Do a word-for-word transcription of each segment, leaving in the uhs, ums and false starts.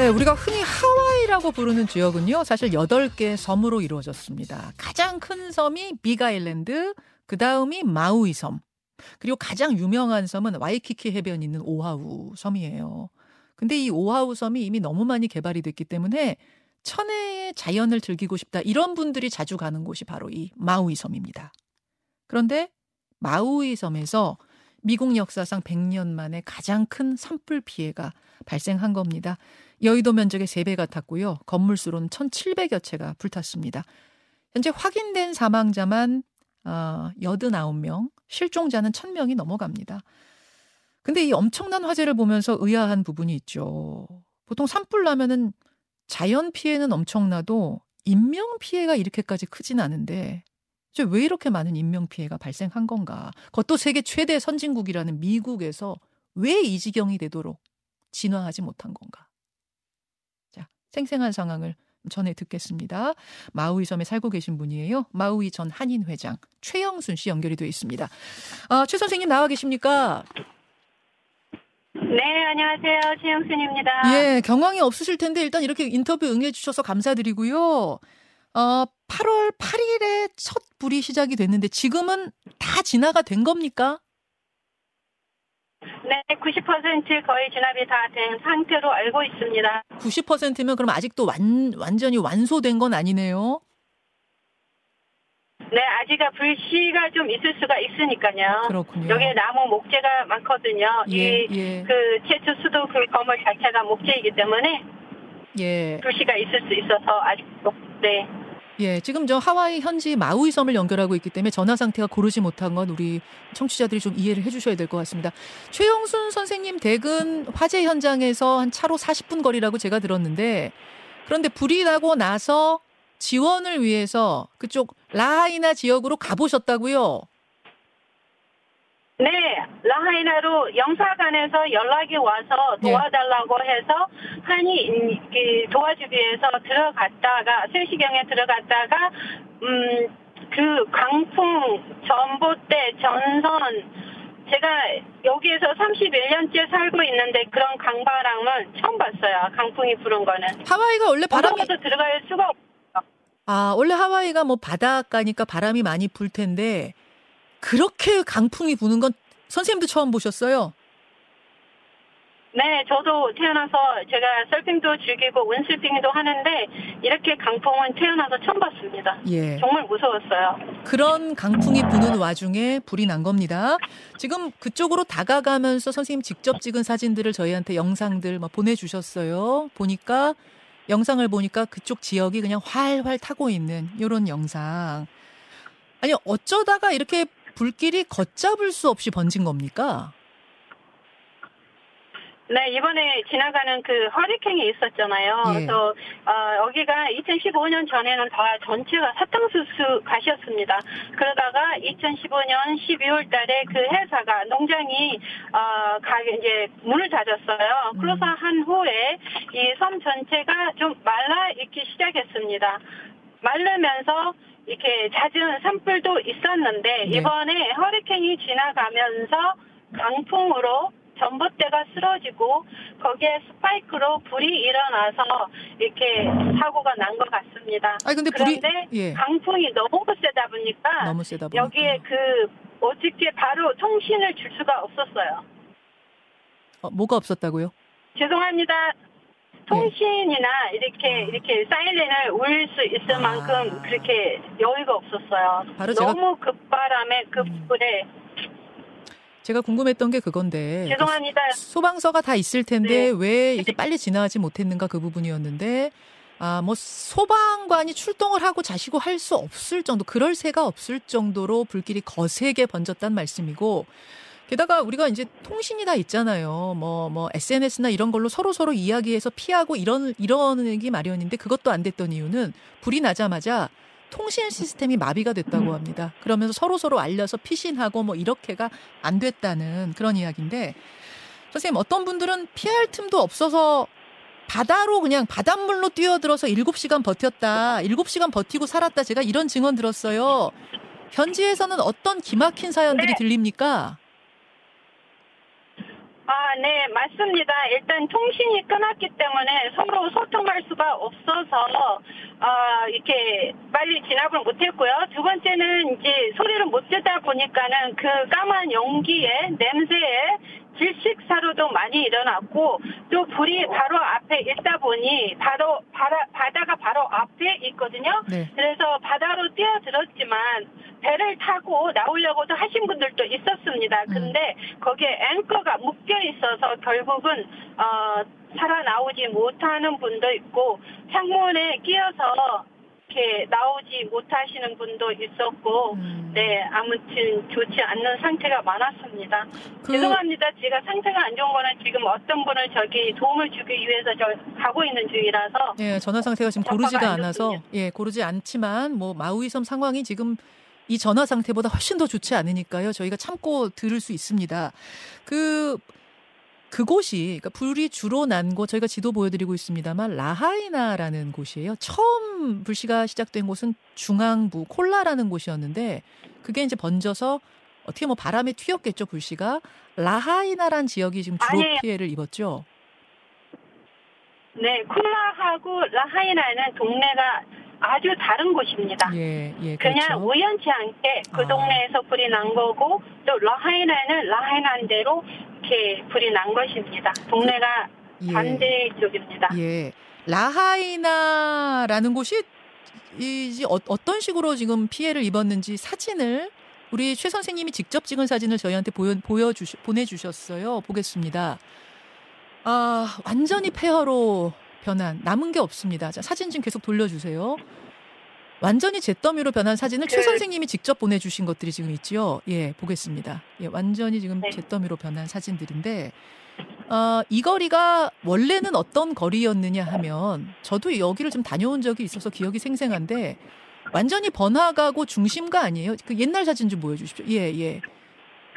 네, 우리가 흔히 하와이라고 부르는 지역은요, 사실 여덟 개의 섬으로 이루어졌습니다. 가장 큰 섬이 빅아일랜드, 그 다음이 마우이 섬, 그리고 가장 유명한 섬은 와이키키 해변 있는 오하우 섬이에요. 근데 이 오하우 섬이 이미 너무 많이 개발이 됐기 때문에 천혜의 자연을 즐기고 싶다, 이런 분들이 자주 가는 곳이 바로 이 마우이 섬입니다. 그런데 마우이 섬에서 미국 역사상 백 년 만에 가장 큰 산불 피해가 발생한 겁니다. 여의도 면적의 세 배 같았고요. 건물 수로는 천칠백여 채가 불탔습니다. 현재 확인된 사망자만 어, 팔십구 명, 실종자는 천 명이 넘어갑니다. 근데 이 엄청난 화재를 보면서 의아한 부분이 있죠. 보통 산불 나면은 자연 피해는 엄청나도 인명 피해가 이렇게까지 크진 않은데 왜 이렇게 많은 인명 피해가 발생한 건가? 그것도 세계 최대 선진국이라는 미국에서 왜 이 지경이 되도록 진화하지 못한 건가? 자, 생생한 상황을 전해 듣겠습니다. 마우이 섬에 살고 계신 분이에요. 마우이 전 한인 회장 최영순 씨 연결이 되어 있습니다. 아, 최 선생님 나와 계십니까? 네, 안녕하세요. 최영순입니다. 예, 경황이 없으실 텐데 일단 이렇게 인터뷰 응해 주셔서 감사드리고요. 어, 팔월 팔일에 첫 불이 시작이 됐는데 지금은 다 진화가 된 겁니까? 네, 구십 퍼센트 거의 진압이 다 된 상태로 알고 있습니다. 구십 퍼센트면 그럼 아직도 완, 완전히 완소된 건 아니네요? 네, 아직은 불씨가 좀 있을 수가 있으니까요. 그렇군요. 여기에 나무 목재가 많거든요. 예, 이, 예. 그 최초 수도 그 건물 자체가 목재이기 때문에 예. 불씨가 있을 수 있어서 아직도 네. 예, 지금 저 하와이 현지 마우이 섬을 연결하고 있기 때문에 전화 상태가 고르지 못한 건 우리 청취자들이 좀 이해를 해주셔야 될 것 같습니다. 최영순 선생님 댁은 화재 현장에서 한 차로 사십 분 거리라고 제가 들었는데, 그런데 불이 나고 나서 지원을 위해서 그쪽 라하이나 지역으로 가보셨다고요? 네, 라하이나로 영사관에서 연락이 와서 도와달라고 네. 해서 한이 도와주기 위해서 들어갔다가 세 시경에 들어갔다가 음, 그 강풍 전봇대 전선 제가 여기에서 삼십일 년째 살고 있는데 그런 강바람은 처음 봤어요. 강풍이 부른 거는 하와이가 원래 바람이 들어갈 수가 없어요. 아, 원래 하와이가 뭐 바닷가니까 바람이 많이 불 텐데. 그렇게 강풍이 부는 건 선생님도 처음 보셨어요? 네, 저도 태어나서 제가 서핑도 즐기고 윈서핑도 하는데 이렇게 강풍은 태어나서 처음 봤습니다. 예. 정말 무서웠어요. 그런 강풍이 부는 와중에 불이 난 겁니다. 지금 그쪽으로 다가가면서 선생님 직접 찍은 사진들을 저희한테 영상들 막 보내주셨어요. 보니까 영상을 보니까 그쪽 지역이 그냥 활활 타고 있는 이런 영상. 아니, 어쩌다가 이렇게 불길이 걷잡을 수 없이 번진 겁니까? 네, 이번에 지나가는 그 허리케인이 있었잖아요. 예. 그래서 어, 여기가 이천십오 년 전에는 다 전체가 사탕수수 밭이었습니다. 그러다가 이천십오 년 십이월 달에 그 회사가 농장이 어, 가게 이제 문을 닫았어요. 음. 그래서 한 후에 이 섬 전체가 좀 말라 있기 시작했습니다. 말르면서 이렇게 잦은 산불도 있었는데 네. 이번에 허리케인이 지나가면서 강풍으로 전봇대가 쓰러지고 거기에 스파이크로 불이 일어나서 이렇게 사고가 난 것 같습니다. 아니, 근데 불이, 그런데 예. 강풍이 너무 세다 보니까 너무 세다 보니까. 여기에 그 어떻게 바로 통신을 줄 수가 없었어요. 어, 뭐가 없었다고요? 죄송합니다. 통신이나 이렇게 이렇게 사이렌을 울릴 수 있을 만큼 아... 그렇게 여유가 없었어요. 바로 제가... 너무 급바람에 급불에 제가 궁금했던 게 그건데 죄송합니다. 소방서가 다 있을 텐데 네. 왜 이렇게 빨리 진화하지 못했는가 그 부분이었는데 아, 뭐 소방관이 출동을 하고 자시고 할 수 없을 정도 그럴 새가 없을 정도로 불길이 거세게 번졌단 말씀이고. 게다가 우리가 이제 통신이 다 있잖아요. 뭐, 뭐, 에스엔에스나 이런 걸로 서로서로 이야기해서 피하고 이런, 이러기 마련인데 그것도 안 됐던 이유는 불이 나자마자 통신 시스템이 마비가 됐다고 합니다. 그러면서 서로서로 알려서 피신하고 뭐 이렇게가 안 됐다는 그런 이야기인데 선생님, 어떤 분들은 피할 틈도 없어서 바다로 그냥 바닷물로 뛰어들어서 일곱 시간 버텼다. 일곱 시간 버티고 살았다. 제가 이런 증언 들었어요. 현지에서는 어떤 기막힌 사연들이 들립니까? 아, 네, 맞습니다. 일단 통신이 끊었기 때문에 서로 소통할 수가 없어서 어, 이렇게 빨리 진압을 못했고요. 두 번째는 이제 소리를 못 듣다 보니까는 그 까만 연기에 냄새에 질식사로도 많이 일어났고, 또 불이 바로 앞에 있다 보니 바로 바라, 바다가 바로 앞에 있거든요. 네. 그래서 바다로 뛰어들었지만 배를 타고 나오려고도 하신 분들도 있었습니다. 근데 거기에 앵커가 묶여 있어서 결국은 어, 살아나오지 못하는 분도 있고, 창문에 끼어서 이렇게 나오지 못하시는 분도 있었고, 음. 네, 아무튼 좋지 않는 상태가 많았습니다. 그... 죄송합니다. 제가 상태가 안 좋은 거는 지금 어떤 분을 저기 도움을 주기 위해서 저 가고 있는 중이라서. 예, 전화 상태가 지금 고르지가 않아서, 예, 고르지 않지만 뭐 마우이섬 상황이 지금 이 전화 상태보다 훨씬 더 좋지 않으니까요. 저희가 참고 들을 수 있습니다. 그 그곳이, 그러니까 불이 주로 난 곳, 저희가 지도 보여드리고 있습니다만 라하이나라는 곳이에요. 처음 불씨가 시작된 곳은 중앙부 콜라라는 곳이었는데, 그게 이제 번져서 어떻게 뭐 바람에 튀었겠죠, 불씨가. 라하이나란 지역이 지금 주로 아니에요. 피해를 입었죠. 네, 콜라하고 라하이나는 동네가 아주 다른 곳입니다. 예, 예, 그냥 그렇죠. 우연치 않게 그 아. 동네에서 불이 난 거고, 또 라하이나는 라하이나대로 이렇게 불이 난 것입니다. 동네가 예. 반대쪽입니다. 예, 라하이나라는 곳이 이제 어, 어떤 식으로 지금 피해를 입었는지 사진을 우리 최 선생님이 직접 찍은 사진을 저희한테 보여, 보여주시, 보내주셨어요. 보겠습니다. 아, 완전히 폐허로 변한, 남은 게 없습니다. 자, 사진 좀 계속 돌려주세요. 완전히 잿더미로 변한 사진을 그... 최 선생님이 직접 보내주신 것들이 지금 있지요. 예, 보겠습니다. 예, 완전히 지금 네. 잿더미로 변한 사진들인데, 어, 이 거리가 원래는 어떤 거리였느냐 하면, 저도 여기를 좀 다녀온 적이 있어서 기억이 생생한데, 완전히 번화가고 중심가 아니에요? 그 옛날 사진 좀 보여주십시오. 예, 예.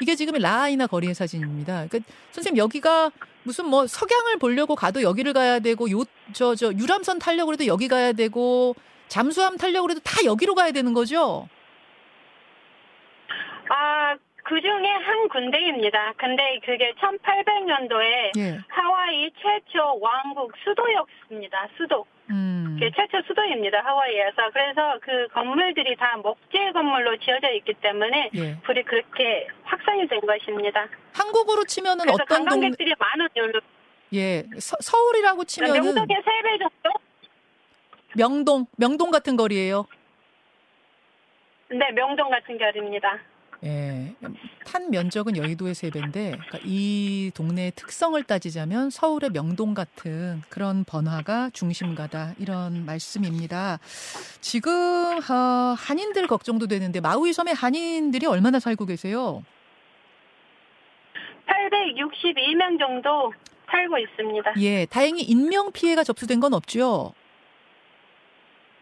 이게 지금 라하이나 거리의 사진입니다. 그러니까 선생님, 여기가 무슨 뭐 석양을 보려고 가도 여기를 가야 되고, 요, 저, 저, 유람선 타려고 해도 여기 가야 되고, 잠수함 타려고 해도 다 여기로 가야 되는 거죠? 아, 그 중에 한 군데입니다. 근데 그게 천팔백 년도에 예. 하와이 최초 왕국 수도였습니다. 수도. 음. 그게 최초 수도입니다. 하와이에서. 그래서 그 건물들이 다 목재 건물로 지어져 있기 때문에 예. 불이 그렇게 확산이 된 것입니다. 한국으로 치면은 어떤 동네? 관광객들이 많은 열로. 예, 서, 서울이라고 치면은 명동의 세 배 정도? 명동, 명동 같은 거리예요. 네, 명동 같은 거리입니다. 예, 탄 면적은 여의도의 세 배인데, 그러니까 이 동네의 특성을 따지자면 서울의 명동 같은 그런 번화가 중심가다, 이런 말씀입니다. 지금 어, 한인들 걱정도 되는데, 마우이 섬에 한인들이 얼마나 살고 계세요? 팔백육십이 명 정도 살고 있습니다. 예, 다행히 인명 피해가 접수된 건 없죠?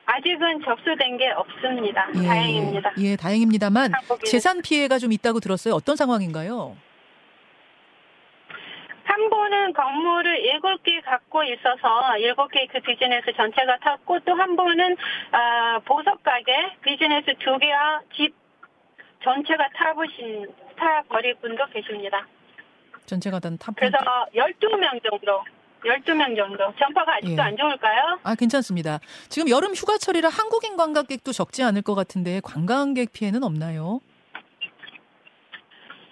아직은 접수된 게 없습니다. 예, 다행입니다. 예, 다행입니다만 한국인. 재산 피해가 좀 있다고 들었어요. 어떤 상황인가요? 한 분은 건물을 일곱 개 갖고 있어서 일곱 개 그 비즈니스 전체가 탔고, 또 한 분은 어, 보석 가게 비즈니스 두 개와 집 전체가 타버신, 타버린 분도 계십니다. 전체가 다 타버린. 그래서 열두 명 정도. 열두 명 정도. 전파가 아직도 예. 안 좋을까요? 아, 괜찮습니다. 지금 여름 휴가철이라 한국인 관광객도 적지 않을 것 같은데, 관광객 피해는 없나요?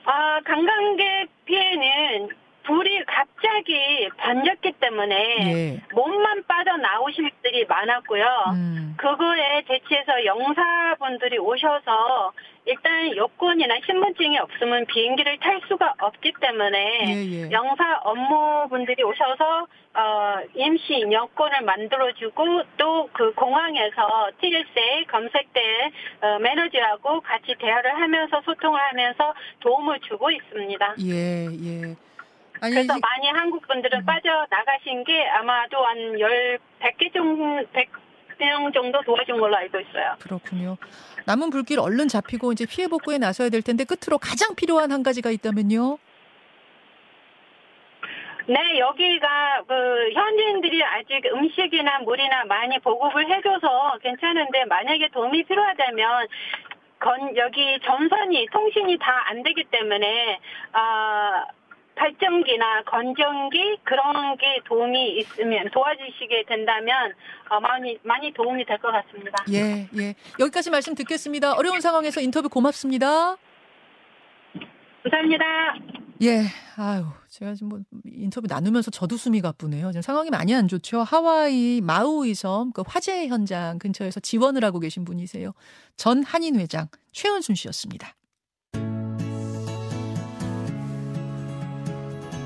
아, 관광객 피해는 불이 갑자기 번졌기 때문에 예. 몸만 빠져나오신 분들이 많았고요. 음. 그거에 대치해서 영사분들이 오셔서 일단 여권이나 신분증이 없으면 비행기를 탈 수가 없기 때문에 예, 예. 영사 업무분들이 오셔서 어, 임시 여권을 만들어주고, 또 그 공항에서 티에스에이 검색대 어, 매니저하고 같이 대화를 하면서 소통을 하면서 도움을 주고 있습니다. 예, 예. 아니, 그래서 많이 한국분들은 음. 빠져나가신 게 아마도 한 열, 백 개 정도, 백 명 정도 도와준 걸로 알고 있어요. 그렇군요. 남은 불길 얼른 잡히고 이제 피해 복구에 나서야 될 텐데, 끝으로 가장 필요한 한 가지가 있다면요? 네, 여기가 그 현지인들이 아직 음식이나 물이나 많이 보급을 해줘서 괜찮은데, 만약에 도움이 필요하다면 건, 여기 전선이, 통신이 다 안 되기 때문에 아... 어, 발전기나 건전기 그런 게 도움이 있으면 도와주시게 된다면 어, 많이 많이 도움이 될 것 같습니다. 예, 예. 여기까지 말씀 듣겠습니다. 어려운 상황에서 인터뷰 고맙습니다. 감사합니다. 예, 아유, 제가 지금 뭐 인터뷰 나누면서 저도 숨이 가쁘네요. 지금 상황이 많이 안 좋죠. 하와이 마우이 섬 그 화재 현장 근처에서 지원을 하고 계신 분이세요. 전 한인 회장 최영순 씨였습니다.